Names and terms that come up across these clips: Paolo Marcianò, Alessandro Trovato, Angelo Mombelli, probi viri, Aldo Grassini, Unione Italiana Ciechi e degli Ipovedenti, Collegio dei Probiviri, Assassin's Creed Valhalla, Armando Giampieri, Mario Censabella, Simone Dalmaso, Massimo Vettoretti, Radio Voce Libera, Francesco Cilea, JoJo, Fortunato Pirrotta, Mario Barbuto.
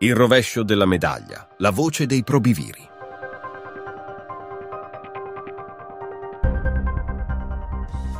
Il rovescio della medaglia, la voce dei probiviri.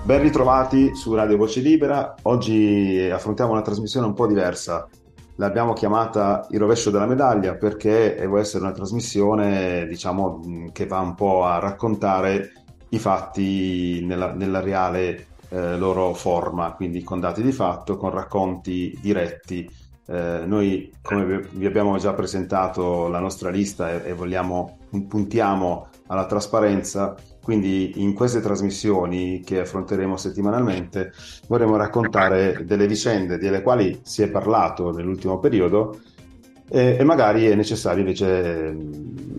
Ben ritrovati su Radio Voce Libera. Oggi affrontiamo una trasmissione un po' diversa. L'abbiamo chiamata Il rovescio della medaglia perché vuole essere una trasmissione, diciamo, che va un po' a raccontare i fatti nella reale loro forma, quindi con dati di fatto, con racconti diretti. Noi, come vi abbiamo già presentato la nostra lista, e vogliamo puntiamo alla trasparenza, quindi in queste trasmissioni che affronteremo settimanalmente vorremmo raccontare delle vicende delle quali si è parlato nell'ultimo periodo e magari è necessario invece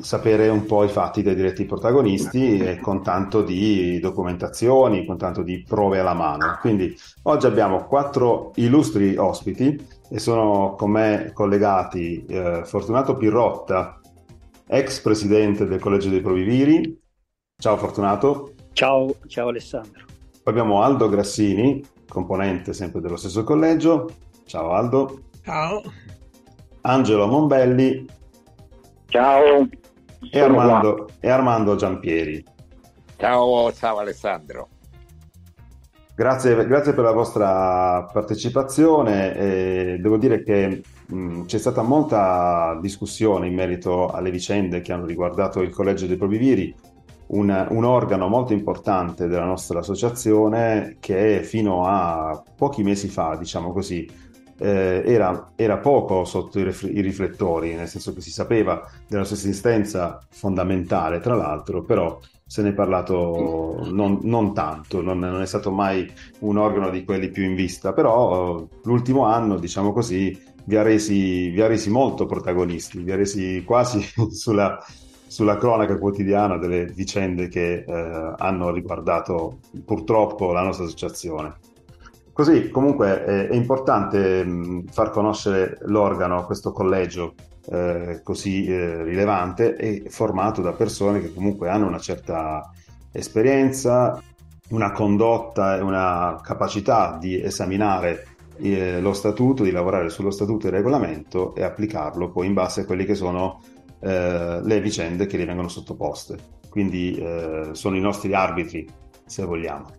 sapere un po' i fatti dei diretti protagonisti, e con tanto di documentazioni, con tanto di prove alla mano. Quindi oggi abbiamo 4 illustri ospiti e sono con me collegati Fortunato Pirrotta, ex presidente del Collegio dei Probiviri. Ciao Fortunato. Ciao Alessandro. Poi abbiamo Aldo Grassini, componente sempre dello stesso collegio. Ciao Aldo. Ciao. Angelo Mombelli. Ciao. E Armando Giampieri. Ciao Alessandro. Grazie per la vostra partecipazione. Devo dire che c'è stata molta discussione in merito alle vicende che hanno riguardato il Collegio dei Probiviri, un organo molto importante della nostra associazione che fino a pochi mesi fa, diciamo così, era poco sotto i riflettori, nel senso che si sapeva della sua esistenza fondamentale, tra l'altro, però se ne è parlato non tanto, non è stato mai un organo di quelli più in vista, però l'ultimo anno, diciamo così, vi ha resi molto protagonisti, vi ha resi quasi sulla cronaca quotidiana delle vicende che hanno riguardato purtroppo la nostra associazione. Così comunque è importante far conoscere l'organo, questo collegio così rilevante e formato da persone che comunque hanno una certa esperienza, una condotta e una capacità di esaminare lo statuto, di lavorare sullo statuto e il regolamento e applicarlo poi in base a quelle che sono le vicende che gli vengono sottoposte. Quindi sono i nostri arbitri, se vogliamo.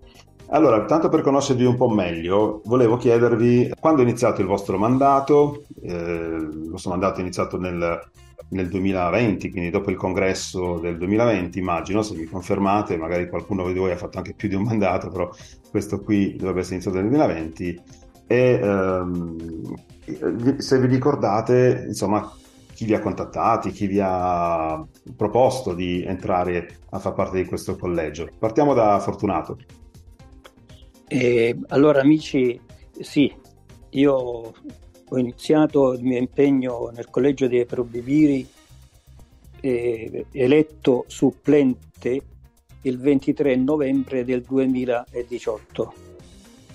Allora, tanto per conoscervi un po' meglio, volevo chiedervi quando è iniziato il vostro mandato. Il vostro mandato è iniziato nel 2020, quindi dopo il congresso del 2020, immagino, se mi confermate, magari qualcuno di voi ha fatto anche più di un mandato, però questo qui dovrebbe essere iniziato nel 2020. E se vi ricordate, insomma, chi vi ha contattati, chi vi ha proposto di entrare a far parte di questo collegio. Partiamo da Fortunato. Allora amici, sì, io ho iniziato il mio impegno nel Collegio dei Probiviri eletto supplente il 23 novembre del 2018.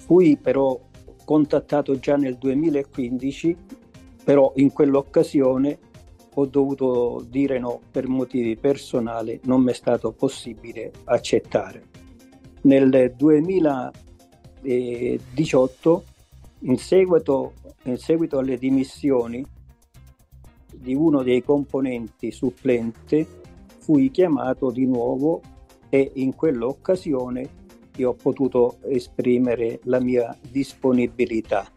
Fui però contattato già nel 2015, però in quell'occasione ho dovuto dire no per motivi personali, non mi è stato possibile accettare. Nel 2018, in seguito alle dimissioni di uno dei componenti supplente, fui chiamato di nuovo e in quell'occasione io ho potuto esprimere la mia disponibilità.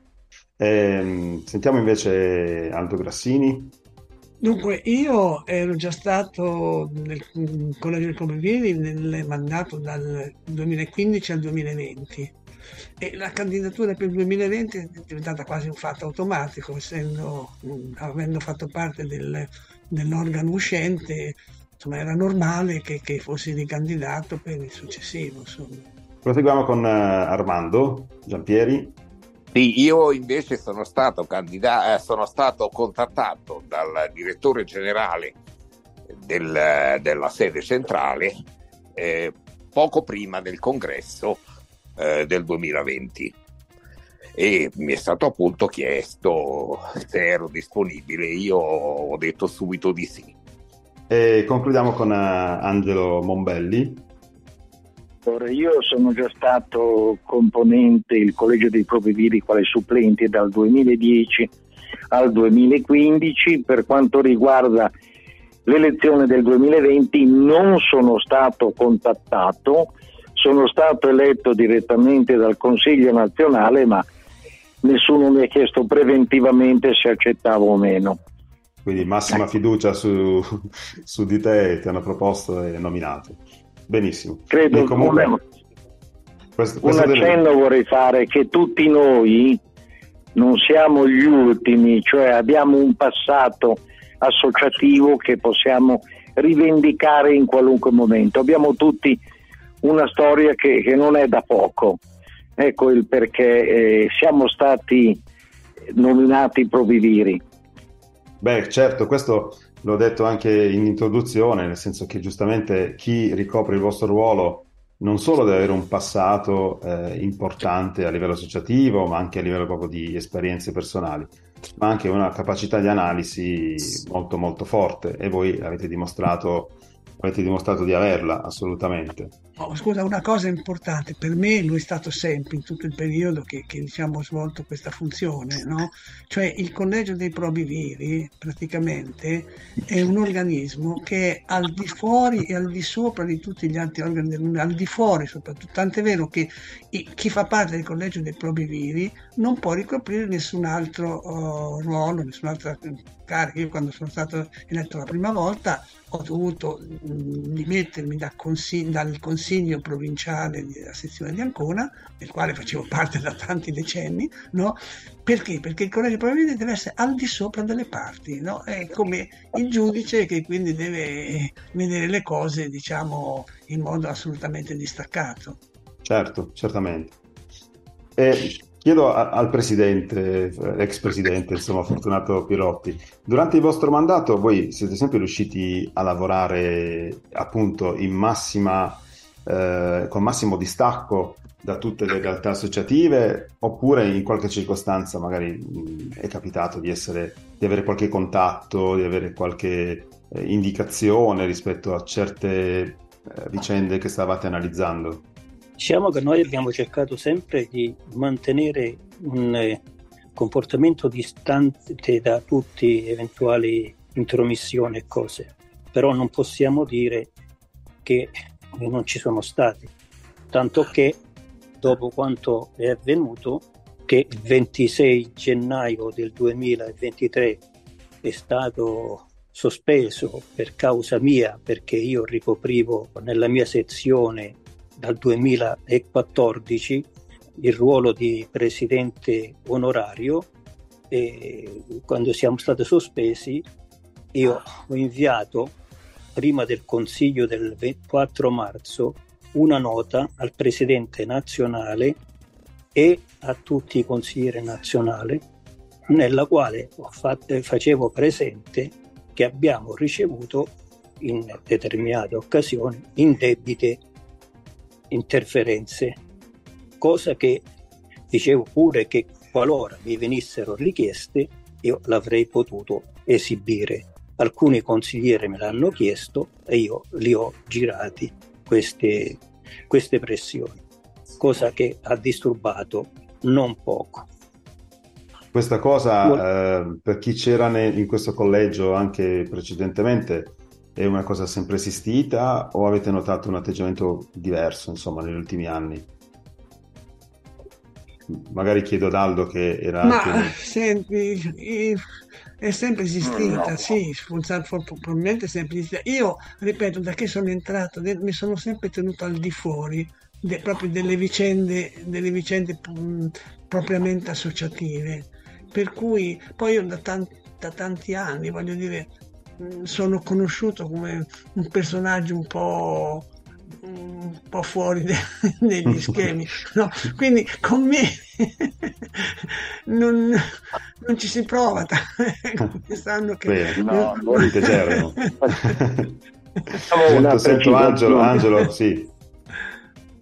Sentiamo invece Aldo Grassini. Dunque, io ero già stato nel Collegio dei Probiviri nel mandato dal 2015 al 2020. E la candidatura per il 2020 è diventata quasi un fatto automatico, avendo fatto parte dell'organo uscente, insomma era normale che fossi ricandidato per il successivo. Insomma. Proseguiamo con Armando Giampieri. Sì, io invece sono stato contattato dal direttore generale della sede centrale poco prima del congresso del 2020 e mi è stato appunto chiesto se ero disponibile. Io ho detto subito di sì. E concludiamo con Angelo Mombelli. Allora, io sono già stato componente del Collegio dei Probiviri quale supplente dal 2010 al 2015. Per quanto riguarda l'elezione del 2020 non sono stato contattato, sono stato eletto direttamente dal Consiglio nazionale, ma nessuno mi ha chiesto preventivamente se accettavo o meno. Quindi massima fiducia su di te, ti hanno proposto e nominato. Benissimo. Credo comunque un accenno vorrei fare che tutti noi non siamo gli ultimi, cioè abbiamo un passato associativo che possiamo rivendicare in qualunque momento. Abbiamo tutti una storia che non è da poco. Ecco il perché siamo stati nominati Probiviri. Beh, certo, questo l'ho detto anche in introduzione, nel senso che giustamente chi ricopre il vostro ruolo non solo deve avere un passato importante a livello associativo, ma anche a livello proprio di esperienze personali, ma anche una capacità di analisi molto molto forte, e voi avete dimostrato di averla assolutamente. Oh, scusa, una cosa importante per me, lui è stato sempre in tutto il periodo che diciamo ho svolto questa funzione, no? Cioè il Collegio dei Probiviri praticamente è un organismo che è al di fuori e al di sopra di tutti gli altri organi dell'Unione, al di fuori soprattutto, tant'è vero che chi fa parte del Collegio dei Probiviri non può ricoprire nessun altro ruolo, nessun'altra carica. Io quando sono stato eletto la prima volta ho dovuto dimettermi dal consiglio provinciale della sezione di Ancona, del quale facevo parte da tanti decenni, no? Perché? Perché il collegio probabilmente deve essere al di sopra delle parti, no? È come il giudice che quindi deve vedere le cose, diciamo, in modo assolutamente distaccato. Certo, certamente. Chiedo al presidente, ex presidente, insomma, Fortunato Pirrotti, durante il vostro mandato voi siete sempre riusciti a lavorare appunto in massima, con massimo distacco da tutte le realtà associative, oppure in qualche circostanza magari è capitato di avere qualche contatto, di avere qualche indicazione rispetto a certe vicende che stavate analizzando? Diciamo che noi abbiamo cercato sempre di mantenere un comportamento distante da tutti eventuali intromissioni e cose, però non possiamo dire che non ci sono stati, tanto che dopo quanto è avvenuto, che il 26 gennaio del 2023 è stato sospeso per causa mia, perché io ricoprivo nella mia sezione dal 2014 il ruolo di presidente onorario, e quando siamo stati sospesi io ho inviato prima del Consiglio del 24 marzo una nota al presidente nazionale e a tutti i consiglieri nazionali, nella quale facevo presente che abbiamo ricevuto in determinate occasioni indebite interferenze, cosa che dicevo pure che qualora mi venissero richieste io l'avrei potuto esibire. Alcuni consiglieri me l'hanno chiesto e io li ho girati queste pressioni, cosa che ha disturbato non poco. Questa cosa per chi c'era in questo collegio anche precedentemente è una cosa sempre esistita, o avete notato un atteggiamento diverso, insomma, negli ultimi anni? Magari chiedo ad Aldo che era... Ma, anche... senti, è sempre esistita, sì, probabilmente è sempre esistita. Io, ripeto, da che sono entrato, mi sono sempre tenuto al di fuori proprio delle vicende propriamente associative. Per cui, poi io da tanti anni, voglio dire... sono conosciuto come un personaggio un po' fuori degli schemi, no? Quindi con me non ci si prova, sanno che non mi piacevano. Angelo, sì,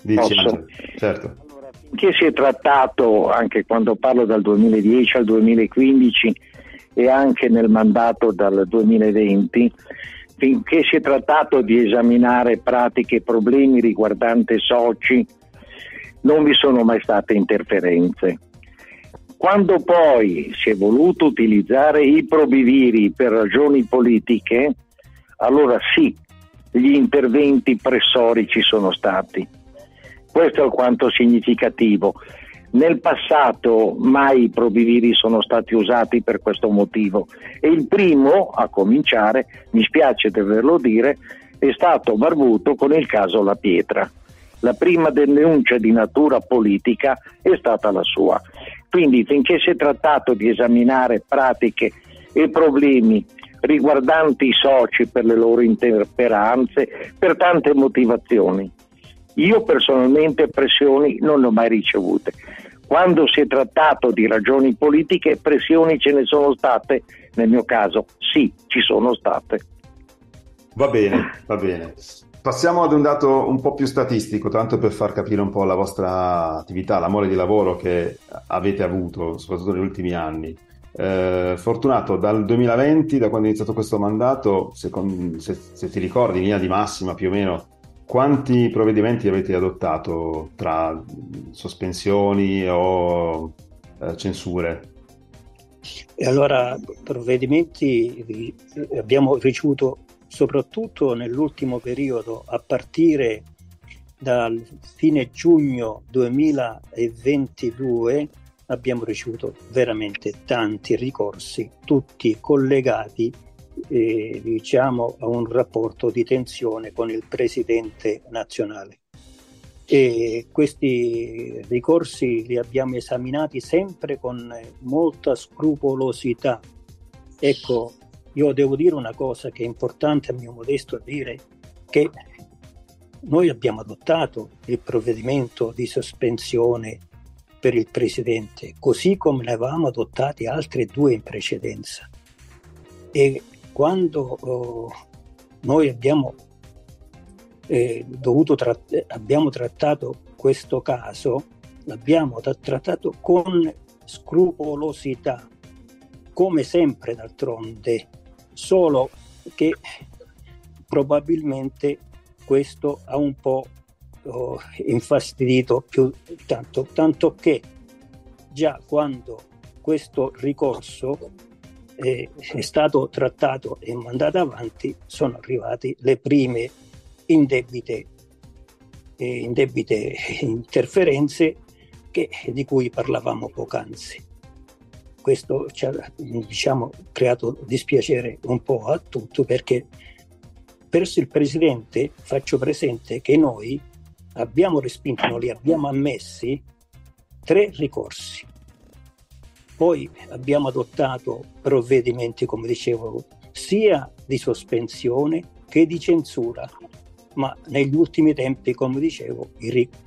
dici Angelo, certo. Allora, finché si è trattato, anche quando parlo dal 2010 al 2015 e anche nel mandato dal 2020, finché si è trattato di esaminare pratiche e problemi riguardanti soci, non vi sono mai state interferenze. Quando poi si è voluto utilizzare i probiviri per ragioni politiche, allora sì, gli interventi pressori ci sono stati. Questo è alquanto significativo. Nel passato mai i probiviri sono stati usati per questo motivo, e il primo a cominciare, mi spiace doverlo dire, è stato Barbuto con il caso La Pietra. La prima denuncia di natura politica è stata la sua. Quindi finché si è trattato di esaminare pratiche e problemi riguardanti i soci per le loro intemperanze, per tante motivazioni, io personalmente pressioni non le ho mai ricevute. Quando si è trattato di ragioni politiche, pressioni ce ne sono state? Nel mio caso sì, ci sono state. Va bene, va bene. Passiamo ad un dato un po' più statistico, tanto per far capire un po' la vostra attività, l'amore di lavoro che avete avuto, soprattutto negli ultimi anni. Fortunato, dal 2020, da quando è iniziato questo mandato, se ti ricordi in linea di massima più o meno, quanti provvedimenti avete adottato tra sospensioni o censure? E allora, provvedimenti abbiamo ricevuto soprattutto nell'ultimo periodo, a partire dal fine giugno 2022 abbiamo ricevuto veramente tanti ricorsi, tutti collegati a un rapporto di tensione con il presidente nazionale, e questi ricorsi li abbiamo esaminati sempre con molta scrupolosità. Ecco, io devo dire una cosa che è importante, a mio modesto dire, che noi abbiamo adottato il provvedimento di sospensione per il presidente, così come ne avevamo adottati altri due in precedenza. E quando noi abbiamo abbiamo trattato questo caso, l'abbiamo trattato con scrupolosità, come sempre d'altronde. Solo che probabilmente questo ha un po' infastidito più tanto che già quando questo ricorso è stato trattato e mandato avanti sono arrivate le prime indebite interferenze di cui parlavamo poc'anzi. Questo ci ha creato dispiacere un po' a tutto, perché perso il presidente, faccio presente che noi abbiamo respinto, non li abbiamo ammessi, 3 ricorsi. Poi abbiamo adottato provvedimenti, come dicevo, sia di sospensione che di censura, ma negli ultimi tempi, come dicevo,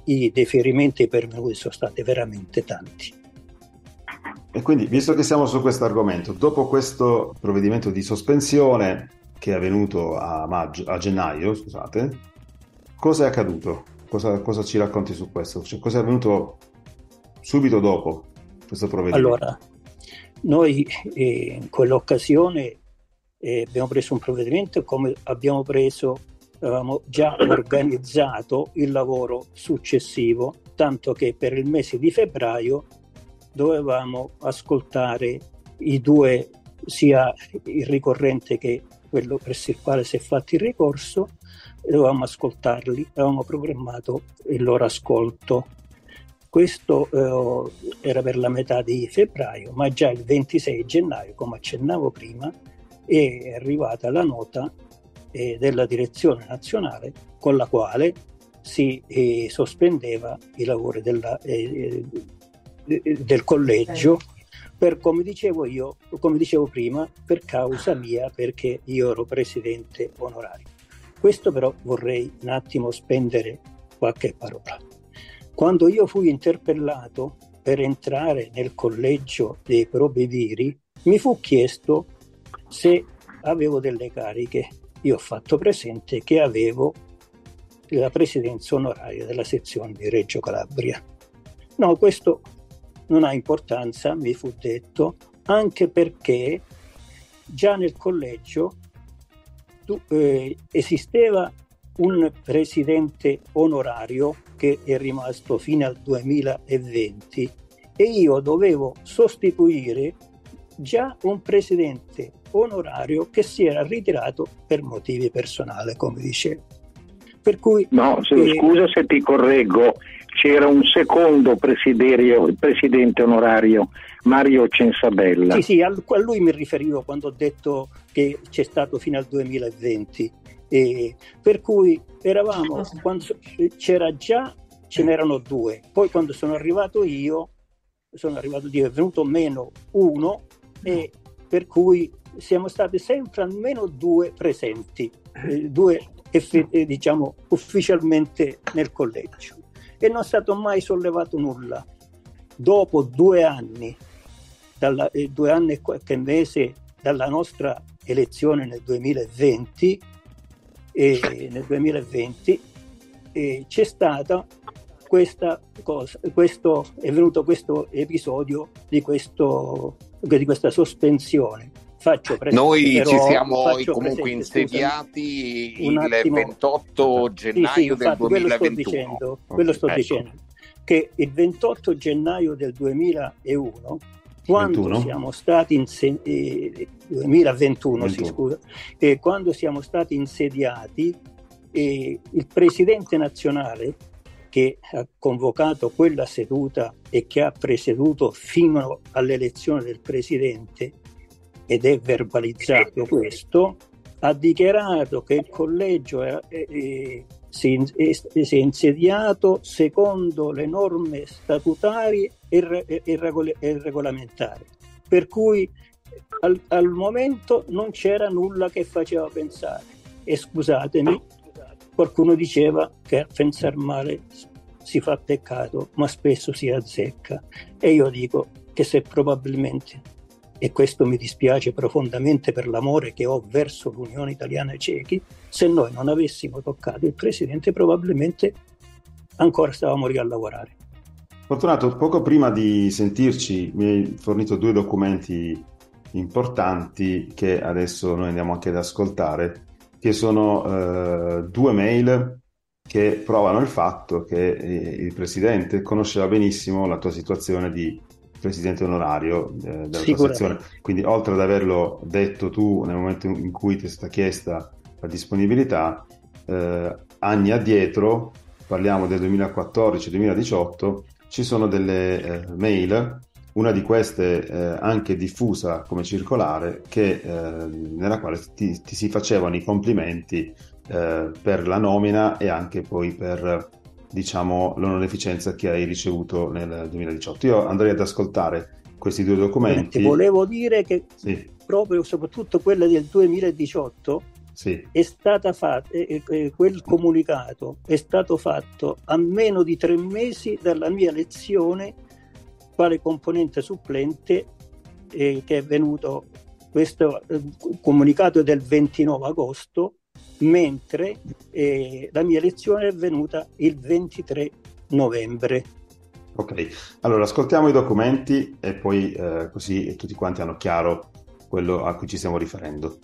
i deferimenti pervenuti sono stati veramente tanti. E quindi, visto che siamo su questo argomento, dopo questo provvedimento di sospensione che è avvenuto a gennaio, scusate, cosa è accaduto? Cosa ci racconti su questo? Cioè, cosa è avvenuto subito dopo questo provvedimento? Allora, noi in quell'occasione abbiamo preso un provvedimento, come avevamo già organizzato il lavoro successivo, tanto che per il mese di febbraio dovevamo ascoltare i due, sia il ricorrente che quello presso il quale si è fatto il ricorso, e dovevamo ascoltarli, avevamo programmato il loro ascolto. Questo era per la metà di febbraio, ma già il 26 gennaio, come accennavo prima, è arrivata la nota della direzione nazionale con la quale si sospendeva i lavori del collegio, per, come dicevo prima, per causa mia, perché io ero presidente onorario. Questo però vorrei un attimo spendere qualche parola. Quando io fui interpellato per entrare nel collegio dei probiviri, mi fu chiesto se avevo delle cariche. Io ho fatto presente che avevo la presidenza onoraria della sezione di Reggio Calabria. No, questo non ha importanza, mi fu detto, anche perché già nel collegio esisteva un presidente onorario che è rimasto fino al 2020 e io dovevo sostituire già un presidente onorario che si era ritirato per motivi personali, come dicevo. Per cui, no, scusa se ti correggo, c'era un secondo presidente onorario, Mario Censabella. Sì, a lui mi riferivo quando ho detto che c'è stato fino al 2020. Per cui eravamo, quando ce n'erano due, poi quando sono arrivato io, è venuto meno uno, e per cui siamo stati sempre almeno due presenti, due ufficialmente nel collegio, e non è stato mai sollevato nulla. Dopo 2 anni, 2 anni e qualche mese dalla nostra elezione nel 2020 c'è stata questa cosa, è venuto questo episodio di questa sospensione. Noi ci siamo insediati il 28 gennaio del 2021. Quello sto dicendo, che il 28 gennaio del 2001, quando siamo stati insediati, il presidente nazionale che ha convocato quella seduta e che ha presieduto fino all'elezione del presidente, ed è verbalizzato questo, ha dichiarato che il collegio si è insediato secondo le norme statutarie e regolamentari, per cui al momento non c'era nulla che faceva pensare, e scusatemi, qualcuno diceva che a pensare male si fa peccato, ma spesso si azzecca, e io dico che se probabilmente, e questo mi dispiace profondamente per l'amore che ho verso l'Unione Italiana Ciechi, se noi non avessimo toccato il presidente probabilmente ancora stavamo lì a lavorare. Fortunato, poco prima di sentirci mi hai fornito 2 documenti importanti che adesso noi andiamo anche ad ascoltare, che sono 2 mail che provano il fatto che il presidente conosceva benissimo la tua situazione di presidente onorario della associazione, quindi oltre ad averlo detto tu nel momento in cui ti è stata chiesta la disponibilità, anni addietro, parliamo del 2014-2018, ci sono delle mail, una di queste anche diffusa come circolare, che nella quale ti si facevano i complimenti per la nomina e anche poi per, diciamo, l'onorificenza che hai ricevuto nel 2018. Io andrei ad ascoltare questi 2 documenti. Volevo dire che proprio soprattutto quella del 2018 è stata fatta, quel comunicato è stato fatto a meno di 3 mesi dalla mia elezione quale componente supplente, che è venuto questo comunicato del 29 agosto. Mentre la mia elezione è venuta il 23 novembre. Ok, allora ascoltiamo i documenti e poi così tutti quanti hanno chiaro quello a cui ci stiamo riferendo.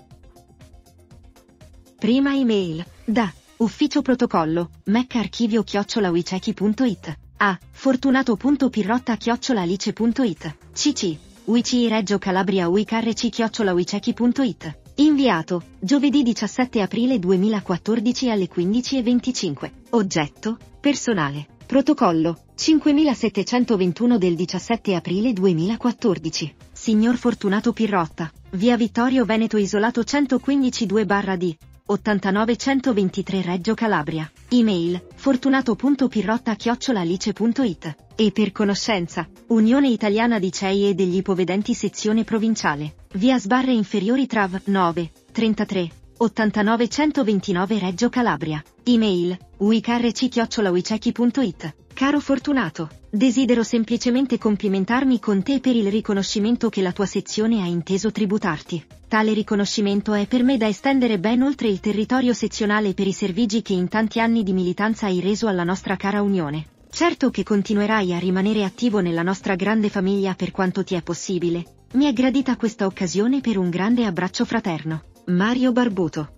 Prima email da Ufficio Protocollo meccarchivio@wicechi.it a fortunato.pirrotta@alice.it cc wici Reggio Calabria uicarreci@wicechi.it. Inviato, giovedì 17 aprile 2014 alle 15:25. Oggetto, personale, protocollo, 5721 del 17 aprile 2014. Signor Fortunato Pirrotta, via Vittorio Veneto Isolato 115-2/D, 89123 Reggio Calabria. Email, fortunato.pirrotta@alice.it. E per conoscenza, Unione Italiana di Ciechi e degli Ipovedenti sezione provinciale, via Sbarre Inferiori Trav 9, 33, 89129 Reggio Calabria. Email, uicarrec@wicechi.it. Caro Fortunato, desidero semplicemente complimentarmi con te per il riconoscimento che la tua sezione ha inteso tributarti. Tale riconoscimento è per me da estendere ben oltre il territorio sezionale per i servigi che in tanti anni di militanza hai reso alla nostra cara Unione. Certo che continuerai a rimanere attivo nella nostra grande famiglia per quanto ti è possibile. Mi è gradita questa occasione per un grande abbraccio fraterno. Mario Barbuto.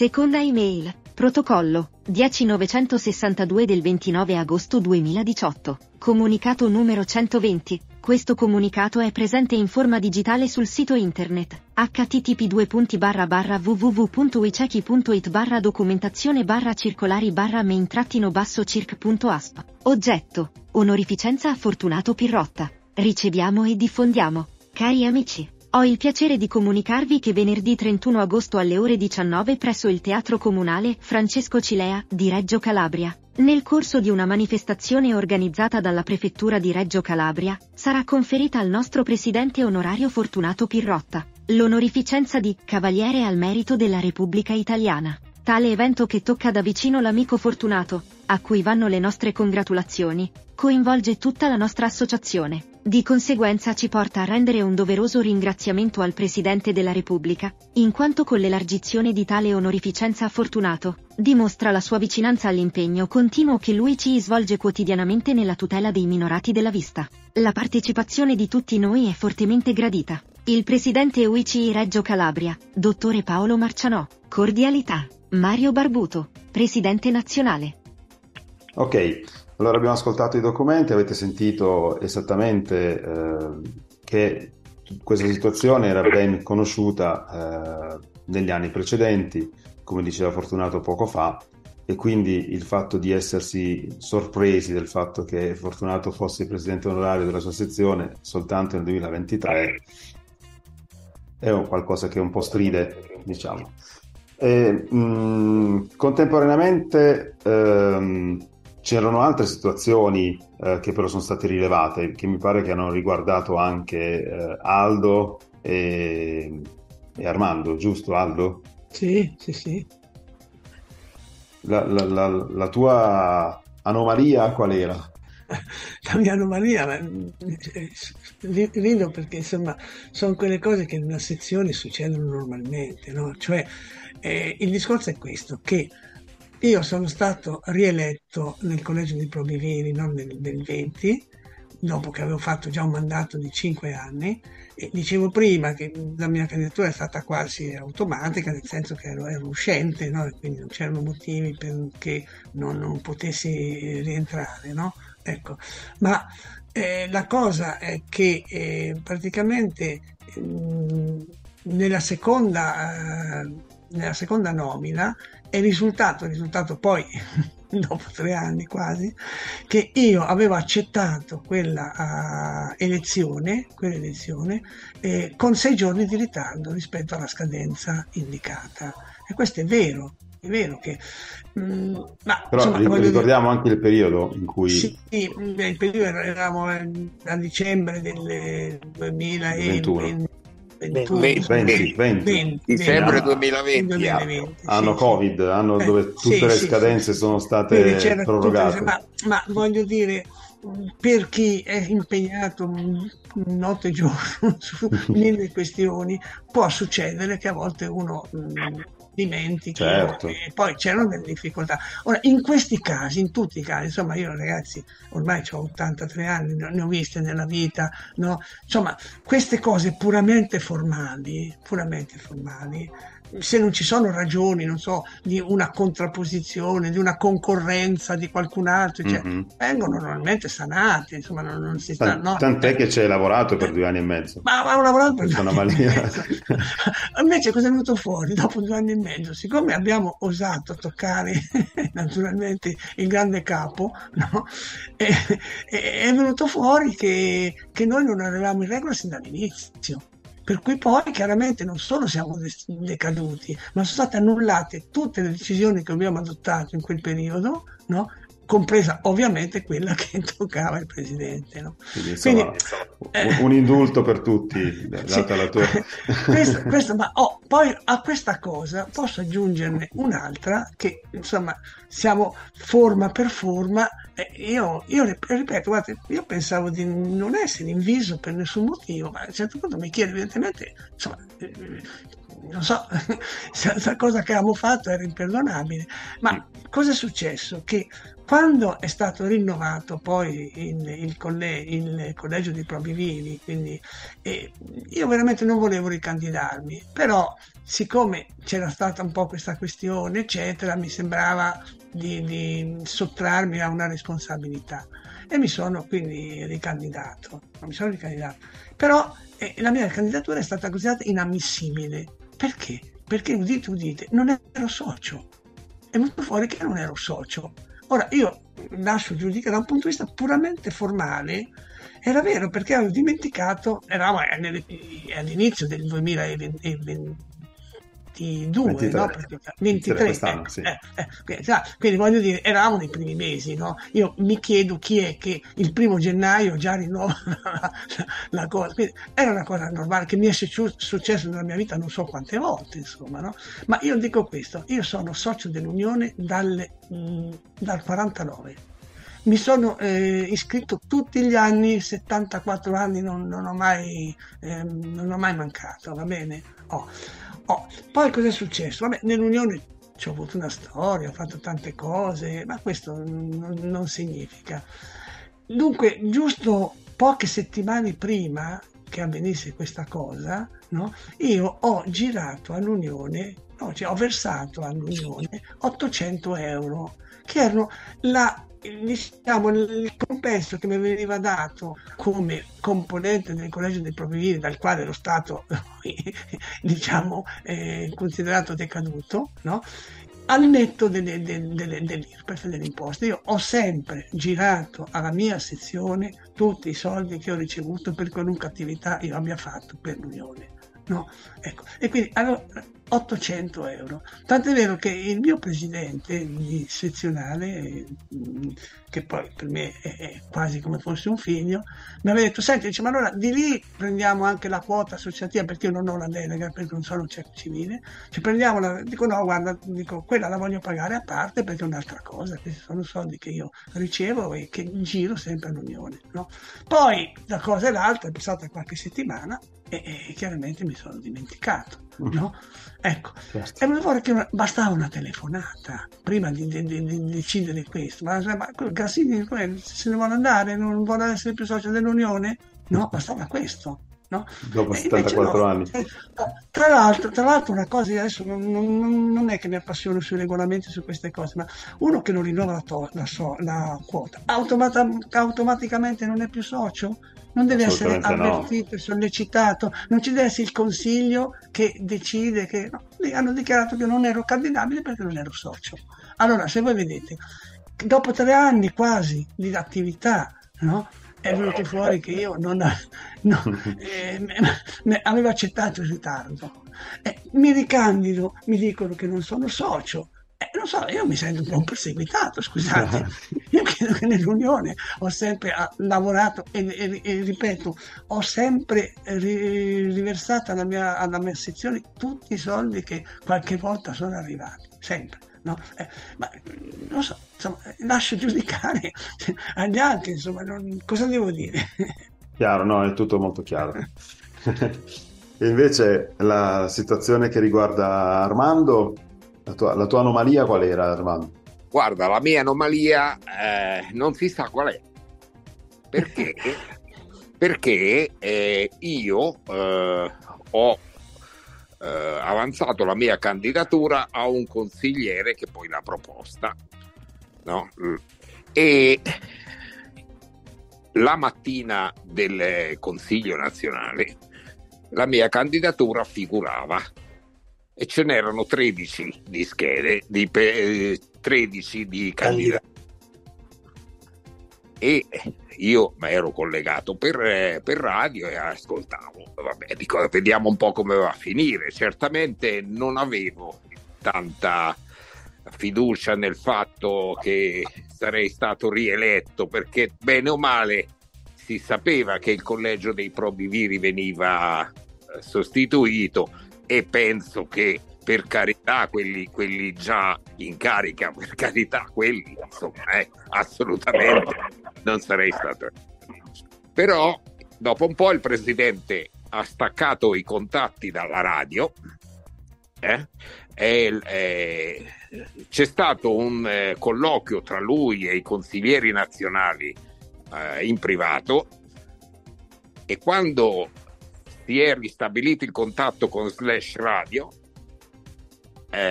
Seconda email, protocollo, 10962 del 29 agosto 2018, comunicato numero 120, questo comunicato è presente in forma digitale sul sito internet, http://www.wiceki.it/documentazione/circolari/main-circ.asp. Oggetto, onorificenza a Fortunato Pirrotta. Riceviamo e diffondiamo. Cari amici, ho il piacere di comunicarvi che venerdì 31 agosto alle ore 19 presso il Teatro Comunale Francesco Cilea di Reggio Calabria, nel corso di una manifestazione organizzata dalla Prefettura di Reggio Calabria, sarà conferita al nostro presidente onorario Fortunato Pirrotta l'onorificenza di Cavaliere al Merito della Repubblica Italiana. Tale evento, che tocca da vicino l'amico Fortunato, a cui vanno le nostre congratulazioni, coinvolge tutta la nostra associazione. Di conseguenza ci porta a rendere un doveroso ringraziamento al Presidente della Repubblica, in quanto con l'elargizione di tale onorificenza a Fortunato, dimostra la sua vicinanza all'impegno continuo che lui ci svolge quotidianamente nella tutela dei minorati della vista. La partecipazione di tutti noi è fortemente gradita. Il Presidente UICI Reggio Calabria, Dottore Paolo Marcianò. Cordialità, Mario Barbuto, Presidente Nazionale. Ok. Allora, abbiamo ascoltato i documenti, avete sentito esattamente che questa situazione era ben conosciuta negli anni precedenti, come diceva Fortunato poco fa, e quindi il fatto di essersi sorpresi del fatto che Fortunato fosse il presidente onorario della sua sezione soltanto nel 2023 è un qualcosa che un po' stride, diciamo. Contemporaneamente c'erano altre situazioni che però sono state rilevate, che mi pare che hanno riguardato anche Aldo e Armando, giusto Aldo? Sì. La tua anomalia qual era? La mia anomalia, rido perché insomma sono quelle cose che in una sezione succedono normalmente, no? Cioè il discorso è questo, che io sono stato rieletto nel Collegio dei Probiviri nel 20, dopo che avevo fatto già un mandato di 5 anni, e dicevo prima che la mia candidatura è stata quasi automatica, nel senso che ero uscente, no? E quindi non c'erano motivi perché non potessi rientrare, no? Ecco. Ma la cosa è che praticamente nella seconda nomina è risultato poi dopo 3 anni quasi, che io avevo accettato quell'elezione con 6 giorni di ritardo rispetto alla scadenza indicata, e questo è vero che però insomma, ricordiamo anche il periodo in cui sì, il periodo eravamo a dicembre del 2021 dicembre 2020. Anno Covid, anno dove tutte le scadenze sono state prorogate. Ma voglio dire, per chi è impegnato notte e giorno su mille questioni, può succedere che a volte uno dimentichi, certo. E poi c'erano delle difficoltà. Ora, in questi casi, in tutti i casi, insomma, io ragazzi ormai ho 83 anni, ne ho viste nella vita, no? Insomma, queste cose puramente formali, se non ci sono ragioni, non so, di una contrapposizione, di una concorrenza di qualcun altro, cioè, vengono normalmente sanate, insomma, non si sta. No? Tant'è che ci hai lavorato per 2 anni e mezzo. Ma ho lavorato per 2 anni e mezzo. Invece cosa è venuto fuori dopo 2 anni e mezzo? Siccome abbiamo osato toccare naturalmente il grande capo, no? È venuto fuori che noi non avevamo in regola sin dall'inizio. Per cui poi chiaramente non solo siamo decaduti, ma sono state annullate tutte le decisioni che abbiamo adottato in quel periodo, no? Compresa ovviamente quella che toccava il presidente, no? Quindi, un indulto per tutti, data la tua. Poi a questa cosa posso aggiungerne un'altra, che insomma siamo forma per forma. Io ripeto, guardate, io pensavo di non essere inviso per nessun motivo, ma a un certo punto mi chiedo evidentemente, insomma, non so se la cosa che avevamo fatto era imperdonabile, ma cosa è successo? Che Quando è stato rinnovato poi il Collegio dei Probiviri, quindi io veramente non volevo ricandidarmi, però siccome c'era stata un po' questa questione, eccetera, mi sembrava di sottrarmi a una responsabilità e mi sono quindi ricandidato. Non mi sono ricandidato, però la mia candidatura è stata considerata inammissibile. Perché? Perché, udite, udite, non ero socio. È venuto fuori che non ero socio. Ora, io lascio giudicare da un punto di vista puramente formale, era vero, perché avevo dimenticato, eravamo all'inizio del 2022, 23, no? Perché, 23 quest'anno, sì. Quindi voglio dire, eravamo nei primi mesi, no? Io mi chiedo chi è che il 1° gennaio già rinnova la cosa. Quindi era una cosa normale che mi è successo nella mia vita non so quante volte, insomma, no? Ma io dico questo, io sono socio dell'Unione dal 49. Mi sono iscritto tutti gli anni, 74 anni, non ho mai mancato, va bene? Poi cos'è successo? Vabbè, nell'Unione ho avuto una storia, ho fatto tante cose, ma questo non significa. Dunque, giusto poche settimane prima che avvenisse questa cosa, no, io ho girato all'Unione, no, cioè ho versato all'Unione 800 euro, che erano diciamo il compenso che mi veniva dato come componente del Collegio dei Probiviri, dal quale ero stato diciamo considerato decaduto, no? Al netto dell'IRPEF e delle imposte. Io ho sempre girato alla mia sezione tutti i soldi che ho ricevuto per qualunque attività io abbia fatto per l'Unione, no? Ecco, e quindi allora 800 euro. Tant'è vero che il mio presidente di sezionale, che poi per me è quasi come fosse un figlio, mi aveva detto: senti, dice, ma allora di lì prendiamo anche la quota associativa, perché io non ho la delega, perché non sono civile, cioè prendiamola. Dico no, guarda, dico, quella la voglio pagare a parte perché è un'altra cosa, questi sono soldi che io ricevo e che giro sempre all'Unione, no? Poi la cosa è l'altra, è passata qualche settimana e chiaramente mi sono dimenticato, no? Ecco, certo. È venuto fuori che bastava una telefonata prima di decidere questo. Ma Grassini se ne vuole andare, non vuole essere più socio dell'Unione? No, bastava questo, no? Dopo 74 anni. Tra l'altro una cosa, adesso non è che mi appassiono sui regolamenti, su queste cose, ma uno che non rinnova la quota automaticamente non è più socio? Non deve essere avvertito, sollecitato, non ci deve essere il consiglio che decide che no. Hanno dichiarato che non ero candidabile perché non ero socio. Allora, se voi vedete, dopo 3 anni quasi di attività, no, è venuto fuori che io avevo accettato il ritardo. Mi ricandido, mi dicono che non sono socio. Non so, io mi sento un po' perseguitato, scusate. Io credo che nell'Unione ho sempre lavorato e ripeto, ho sempre riversato alla mia sezione tutti i soldi che qualche volta sono arrivati, sempre, no? Ma non so, insomma, lascio giudicare agli altri, insomma, cosa devo dire? Chiaro, no, è tutto molto chiaro. E invece la situazione che riguarda Armando, la tua anomalia qual era, Armando? Guarda, la mia anomalia non si sa qual è. Perché? Perché io ho avanzato la mia candidatura a un consigliere che poi l'ha proposta, no? E la mattina del Consiglio nazionale la mia candidatura figurava, e ce n'erano 13 di schede, 13 di candidati, e io mi ero collegato per radio e ascoltavo. Vabbè, dico, vediamo un po' come va a finire. Certamente non avevo tanta fiducia nel fatto che sarei stato rieletto, perché bene o male si sapeva che il Collegio dei Probiviri veniva sostituito, e penso che, per carità, quelli già in carica, per carità, quelli, insomma, assolutamente non sarei stato. Però dopo un po' il presidente ha staccato i contatti dalla radio c'è stato un colloquio tra lui e i consiglieri nazionali in privato, e quando si è ristabilito il contatto con Slash Radio,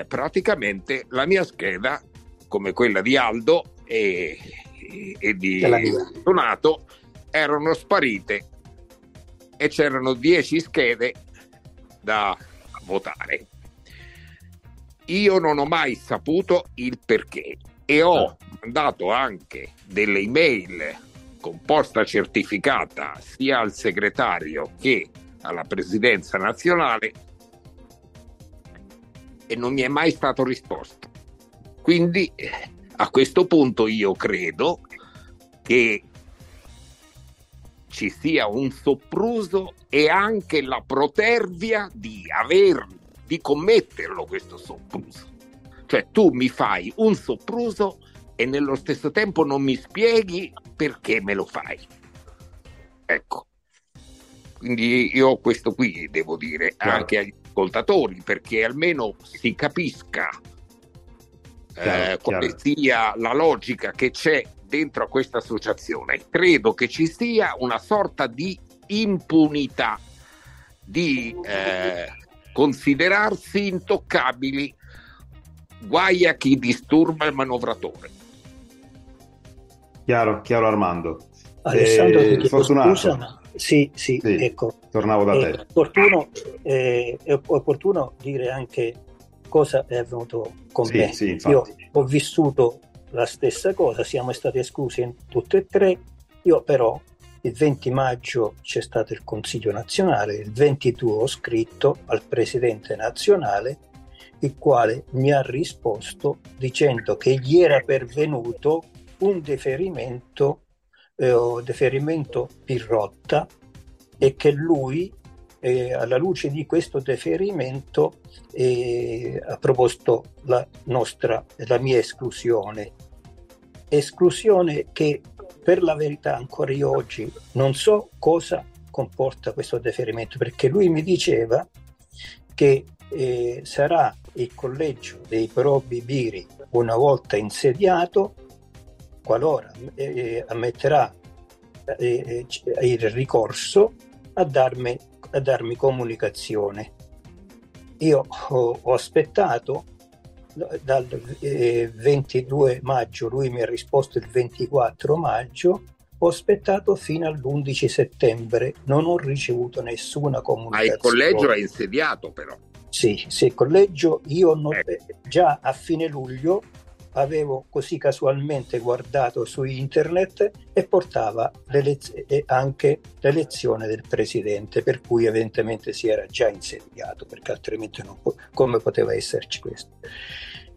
praticamente la mia scheda, come quella di Aldo e di Donato, erano sparite e c'erano 10 schede da votare. Io non ho mai saputo il perché, e ho mandato anche delle email con posta certificata sia al segretario che alla presidenza nazionale, e non mi è mai stato risposto. Quindi a questo punto io credo che ci sia un sopruso e anche la protervia di commetterlo questo sopruso. Cioè tu mi fai un sopruso e nello stesso tempo non mi spieghi perché me lo fai. Ecco, quindi io questo qui devo dire anche agli ascoltatori, perché almeno si capisca quale sia la logica che c'è dentro a questa associazione. Credo che ci sia una sorta di impunità, di considerarsi intoccabili, guai a chi disturba il manovratore. Chiaro Armando. Alessandro, ti chiedo scusa, ma sì, ecco, tornavo da te. È opportuno dire anche cosa è avvenuto con me. Sì, io ho vissuto la stessa cosa, siamo stati esclusi in tutte e tre. Io però il 20 maggio c'è stato il Consiglio nazionale, il 22 ho scritto al presidente nazionale, il quale mi ha risposto dicendo che gli era pervenuto un deferimento Pirrotta, e che lui alla luce di questo deferimento ha proposto la mia esclusione, che per la verità ancora io oggi non so cosa comporta questo deferimento, perché lui mi diceva che sarà il collegio dei probiviri, una volta insediato, qualora ammetterà il ricorso, a darmi comunicazione. Io ho aspettato dal 22 maggio, lui mi ha risposto il 24 maggio, ho aspettato fino all'11 settembre, non ho ricevuto nessuna comunicazione. Ma il collegio è insediato però? Sì, il collegio io già a fine luglio avevo così casualmente guardato su internet, e portava anche l'elezione del presidente, per cui evidentemente si era già insediato, perché altrimenti non come poteva esserci questo.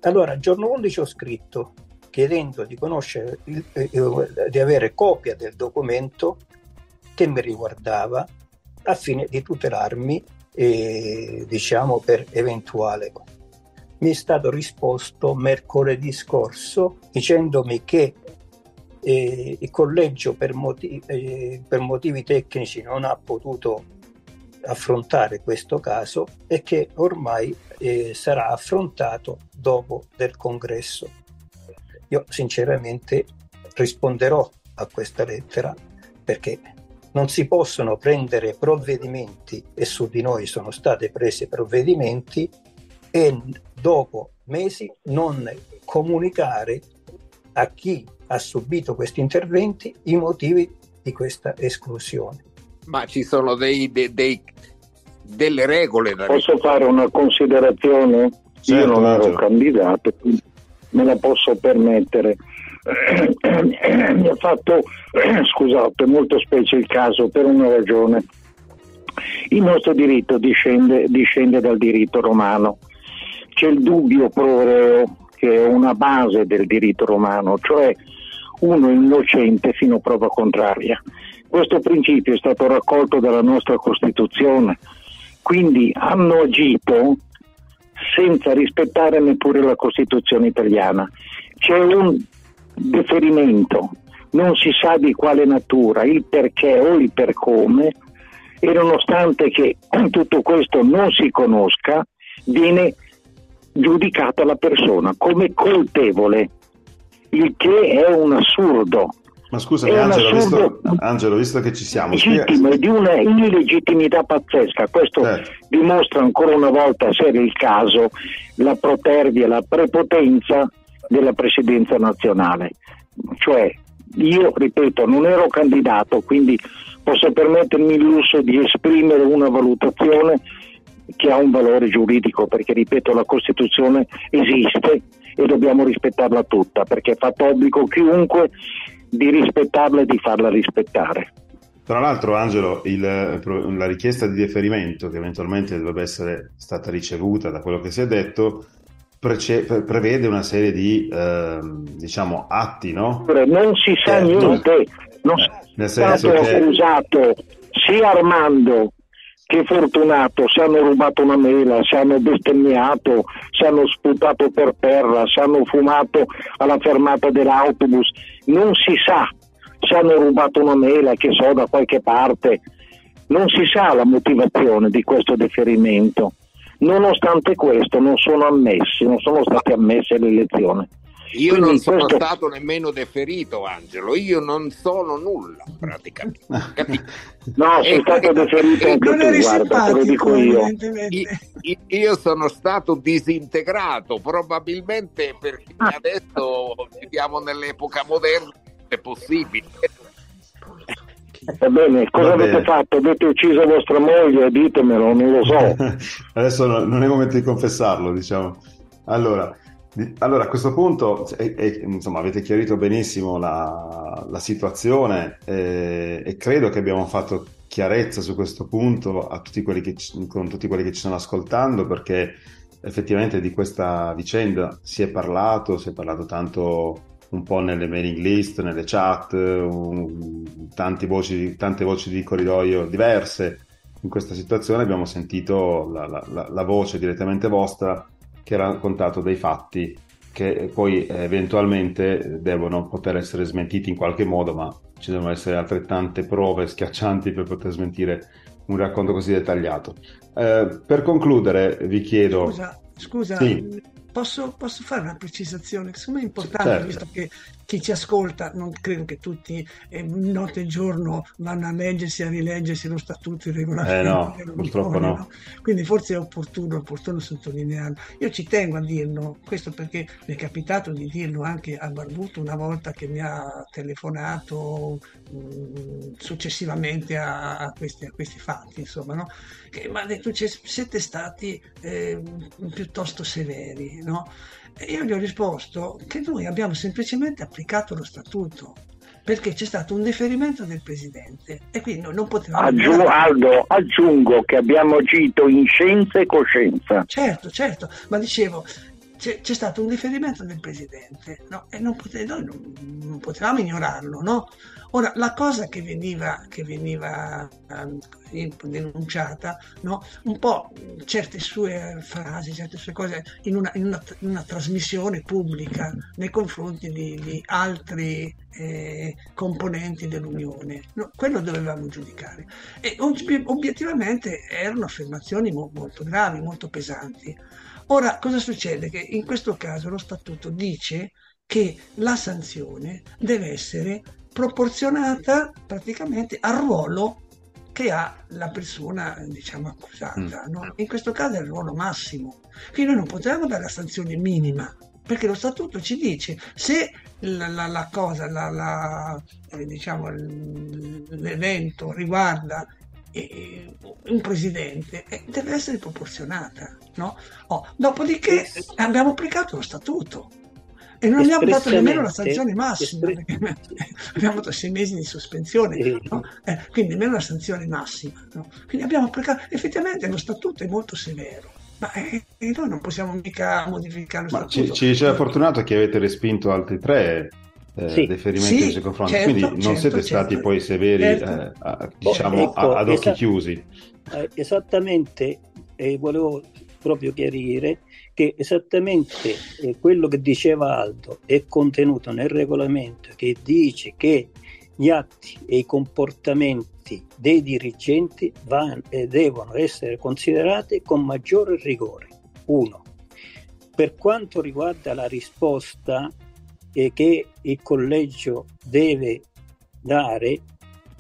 Allora, giorno 11 ho scritto chiedendo di conoscere, di avere copia del documento che mi riguardava, a fine di tutelarmi per eventuale. Mi è stato risposto mercoledì scorso dicendomi che il collegio per motivi tecnici non ha potuto affrontare questo caso, e che ormai sarà affrontato dopo del congresso. Io sinceramente risponderò a questa lettera, perché non si possono prendere provvedimenti, e su di noi sono state prese provvedimenti, e dopo mesi non comunicare a chi ha subito questi interventi i motivi di questa esclusione. Ma ci sono delle regole da Posso fare una considerazione? Certo, io non ero candidato, me la posso permettere. Mi ha fatto, scusate, molto specie il caso, per una ragione. Il nostro diritto discende dal diritto romano. C'è il dubbio pro reo, che è una base del diritto romano, cioè uno innocente fino a prova contraria. Questo principio è stato raccolto dalla nostra Costituzione, quindi hanno agito senza rispettare neppure la Costituzione italiana. C'è un deferimento, non si sa di quale natura, il perché o il per come, e nonostante che tutto questo non si conosca, viene giudicata la persona come colpevole, il che è un assurdo. Ma scusami Angelo, visto che ci siamo, legittimo, di una illegittimità pazzesca. Questo dimostra ancora una volta, se era il caso, la protervia, la prepotenza della presidenza nazionale. Cioè, io ripeto, non ero candidato, quindi posso permettermi il lusso di esprimere una valutazione che ha un valore giuridico, perché ripeto, la Costituzione esiste e dobbiamo rispettarla tutta, perché è fatto obbligo chiunque di rispettarla e di farla rispettare. Tra l'altro, Angelo, la richiesta di deferimento, che eventualmente dovrebbe essere stata ricevuta da quello che si è detto, prevede una serie di diciamo atti, no? Non si sa niente, non è stato accusato sia Armando che Fortunato, si hanno rubato una mela, si hanno bestemmiato, si hanno sputato per terra, si hanno fumato alla fermata dell'autobus, non si sa, si hanno rubato una mela, che so, da qualche parte, non si sa la motivazione di questo deferimento. Nonostante questo non sono state ammesse alle elezioni. Io quindi non sono stato nemmeno deferito, Angelo, io non sono nulla praticamente. Capito? No, sono stato deferito anche tu, guarda, te lo dico io. Io sono stato disintegrato, probabilmente perché adesso viviamo nell'epoca moderna, è possibile. Va bene, avete fatto? Avete ucciso vostra moglie? Ditemelo, non lo so. Adesso non è momento di confessarlo, diciamo. Allora, a questo punto, insomma, avete chiarito benissimo la situazione, e credo che abbiamo fatto chiarezza su questo punto con tutti quelli che ci stanno ascoltando, perché effettivamente di questa vicenda si è parlato tanto, un po' nelle mailing list, nelle chat, tante voci di corridoio diverse. In questa situazione abbiamo sentito la voce direttamente vostra, che ha raccontato dei fatti che poi eventualmente devono poter essere smentiti in qualche modo, ma ci devono essere altrettante prove schiaccianti per poter smentire un racconto così dettagliato. Per concludere vi chiedo... Scusa. Sì. Posso fare una precisazione che secondo me è importante, certo, visto che chi ci ascolta, non credo che tutti notte e giorno vanno a leggersi, a rileggersi lo statuto, il regolamento. Purtroppo no. Quindi forse è opportuno sottolinearlo. Io ci tengo a dirlo, questo perché mi è capitato di dirlo anche a Barbuto una volta che mi ha telefonato successivamente a questi fatti, insomma, no? Che mi ha detto, siete stati piuttosto severi, no? E io gli ho risposto che noi abbiamo semplicemente applicato lo statuto, perché c'è stato un deferimento del presidente e quindi non potevamo... Aldo, aggiungo che abbiamo agito in scienza e coscienza. Certo, ma dicevo... C'è stato un deferimento del presidente, no? E noi non potevamo ignorarlo, no? Ora, la cosa che veniva denunciata, no? Un po' certe sue frasi, certe sue cose in una trasmissione pubblica nei confronti di altri componenti dell'Unione, no? Quello dovevamo giudicare. E obiettivamente erano affermazioni molto gravi, molto pesanti. Ora, cosa succede? Che in questo caso lo statuto dice che la sanzione deve essere proporzionata praticamente al ruolo che ha la persona, diciamo, accusata, no? In questo caso è il ruolo massimo. Quindi noi non potevamo dare la sanzione minima, perché lo statuto ci dice se l'evento riguarda un presidente, deve essere proporzionata, no? Dopodiché abbiamo applicato lo statuto e non abbiamo dato nemmeno la sanzione massima, abbiamo dato 6 mesi di sospensione, no? Quindi nemmeno la sanzione massima, no? Quindi abbiamo applicato, effettivamente lo statuto è molto severo, ma noi non possiamo mica modificare lo statuto. Ci diceva Fortunato che avete respinto altri 3 deferimenti nei suoi confronti, quindi non siete stati poi severi, ad occhi chiusi. Esattamente, volevo proprio chiarire che esattamente quello che diceva Aldo è contenuto nel regolamento, che dice che gli atti e i comportamenti dei dirigenti devono essere considerati con maggiore rigore. 1. Per quanto riguarda la risposta che il collegio deve dare,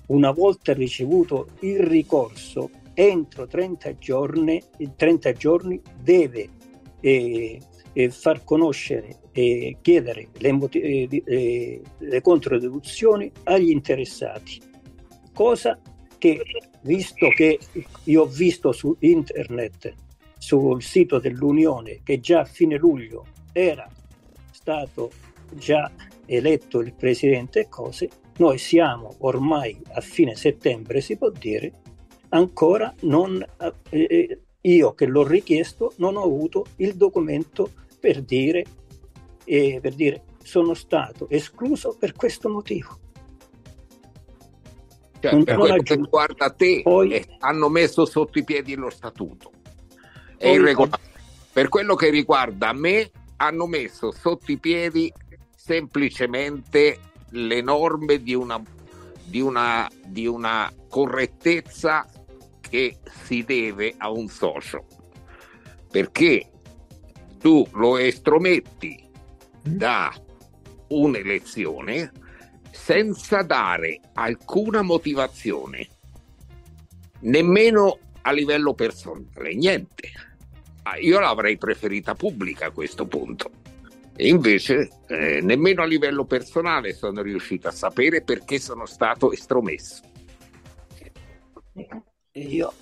una volta ricevuto il ricorso, entro 30 giorni deve far conoscere e chiedere le controdeduzioni agli interessati, cosa che, visto che io ho visto su internet, sul sito dell'Unione, che già a fine luglio era stato già eletto il presidente e cose, noi siamo ormai a fine settembre, si può dire, ancora non io che l'ho richiesto non ho avuto il documento per dire sono stato escluso per questo motivo. Cioè, per quello che riguarda te, poi, hanno messo sotto i piedi lo statuto e il regolamento. Per quello che riguarda me, hanno messo sotto i piedi semplicemente le norme di una correttezza che si deve a un socio, perché tu lo estrometti da un'elezione senza dare alcuna motivazione, nemmeno a livello personale, niente. Io l'avrei preferita pubblica a questo punto, e invece nemmeno a livello personale sono riuscito a sapere perché sono stato estromesso. Io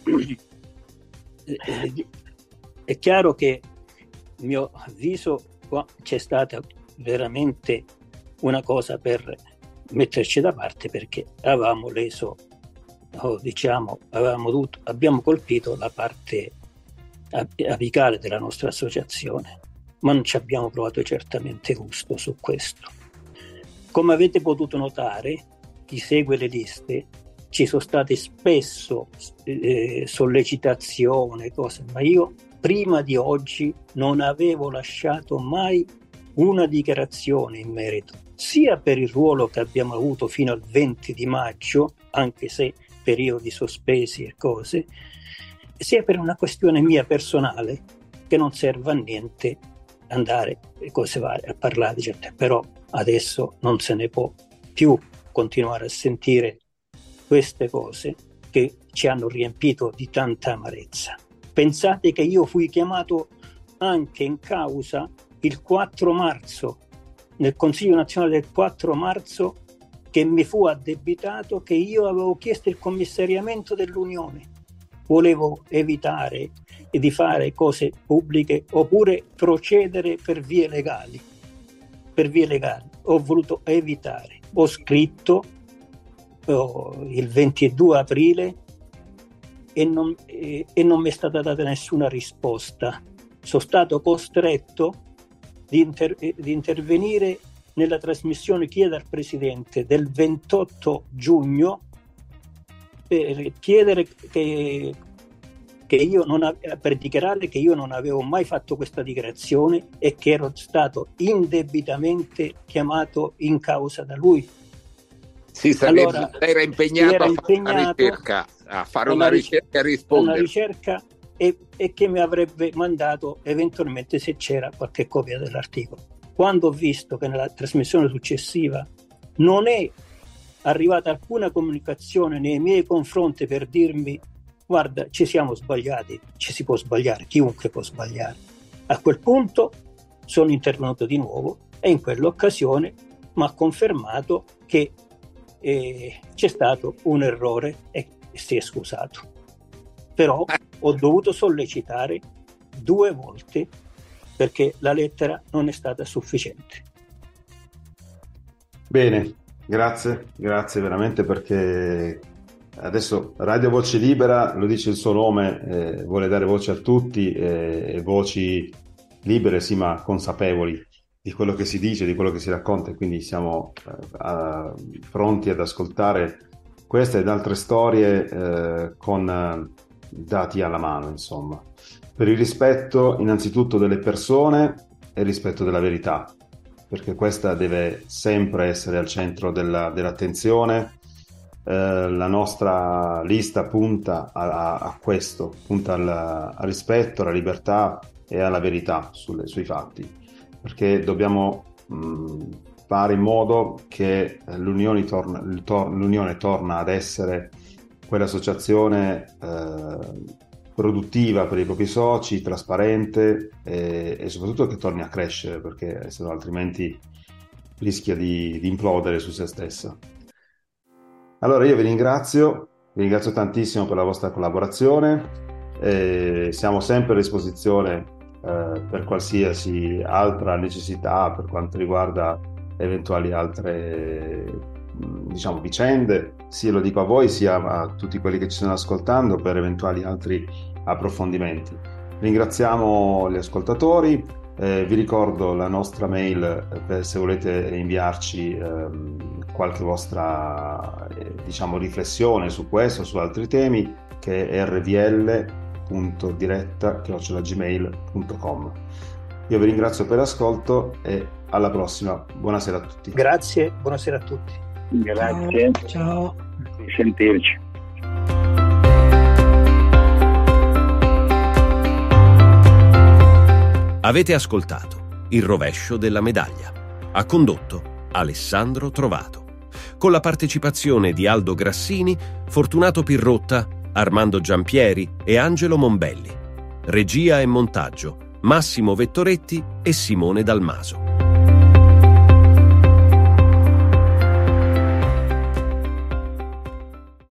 è chiaro che, a mio avviso, qua c'è stata veramente una cosa per metterci da parte, perché avevamo leso, abbiamo colpito la parte apicale della nostra associazione, ma non ci abbiamo provato certamente gusto su questo. Come avete potuto notare, chi segue le liste, ci sono state spesso sollecitazioni, cose, ma io prima di oggi non avevo lasciato mai una dichiarazione in merito, sia per il ruolo che abbiamo avuto fino al 20 di maggio, anche se periodi sospesi e cose, sia per una questione mia personale, che non serve a niente andare a parlare di gente. Però adesso non se ne può più continuare a sentire queste cose che ci hanno riempito di tanta amarezza. Pensate che io fui chiamato anche in causa il 4 marzo, nel Consiglio nazionale del 4 marzo, che mi fu addebitato che io avevo chiesto il commissariamento dell'Unione. Volevo evitare di fare cose pubbliche oppure procedere per vie legali. Ho voluto evitare. Ho scritto il 22 aprile e non mi è stata data nessuna risposta. Sono stato costretto di intervenire nella trasmissione Chieda al Presidente del 28 giugno per chiedere per dichiarare che io non avevo mai fatto questa dichiarazione e che ero stato indebitamente chiamato in causa da lui. Si era impegnato a fare una ricerca e rispondere. Una ricerca e che mi avrebbe mandato eventualmente se c'era qualche copia dell'articolo. Quando ho visto che nella trasmissione successiva non è arrivata alcuna comunicazione nei miei confronti per dirmi guarda, ci siamo sbagliati, ci si può sbagliare, chiunque può sbagliare, a quel punto sono intervenuto di nuovo e in quell'occasione mi ha confermato che c'è stato un errore e si è scusato. Però ho dovuto sollecitare 2 volte perché la lettera non è stata sufficiente. Bene, grazie veramente, perché adesso Radio Voce Libera, lo dice il suo nome, vuole dare voce a tutti, voci libere sì, ma consapevoli di quello che si dice, di quello che si racconta, e quindi siamo pronti ad ascoltare queste ed altre storie con dati alla mano, insomma, per il rispetto innanzitutto delle persone e il rispetto della verità, perché questa deve sempre essere al centro dell'attenzione. La nostra lista punta a questo, punta al rispetto, alla libertà, e alla verità sui fatti, perché dobbiamo fare in modo che l'Unione torna ad essere quell'associazione produttiva per i propri soci, trasparente e soprattutto che torni a crescere, perché se no altrimenti rischia di implodere su se stessa. Allora io vi ringrazio tantissimo per la vostra collaborazione, siamo sempre a disposizione per qualsiasi altra necessità per quanto riguarda eventuali altre vicende, sia lo dico a voi sia a tutti quelli che ci stanno ascoltando per eventuali altri approfondimenti. Ringraziamo gli ascoltatori, vi ricordo la nostra mail se volete inviarci qualche vostra riflessione su questo o su altri temi, che è rvl.diretta@gmail.com. Io vi ringrazio per l'ascolto e alla prossima. Buonasera a tutti. Grazie, buonasera a tutti. Grazie. Ciao. Sentirci. Avete ascoltato Il rovescio della medaglia. Ha condotto Alessandro Trovato, con la partecipazione di Aldo Grassini, Fortunato Pirrotta, Armando Giampieri e Angelo Mombelli. Regia e montaggio Massimo Vettoretti e Simone Dalmaso.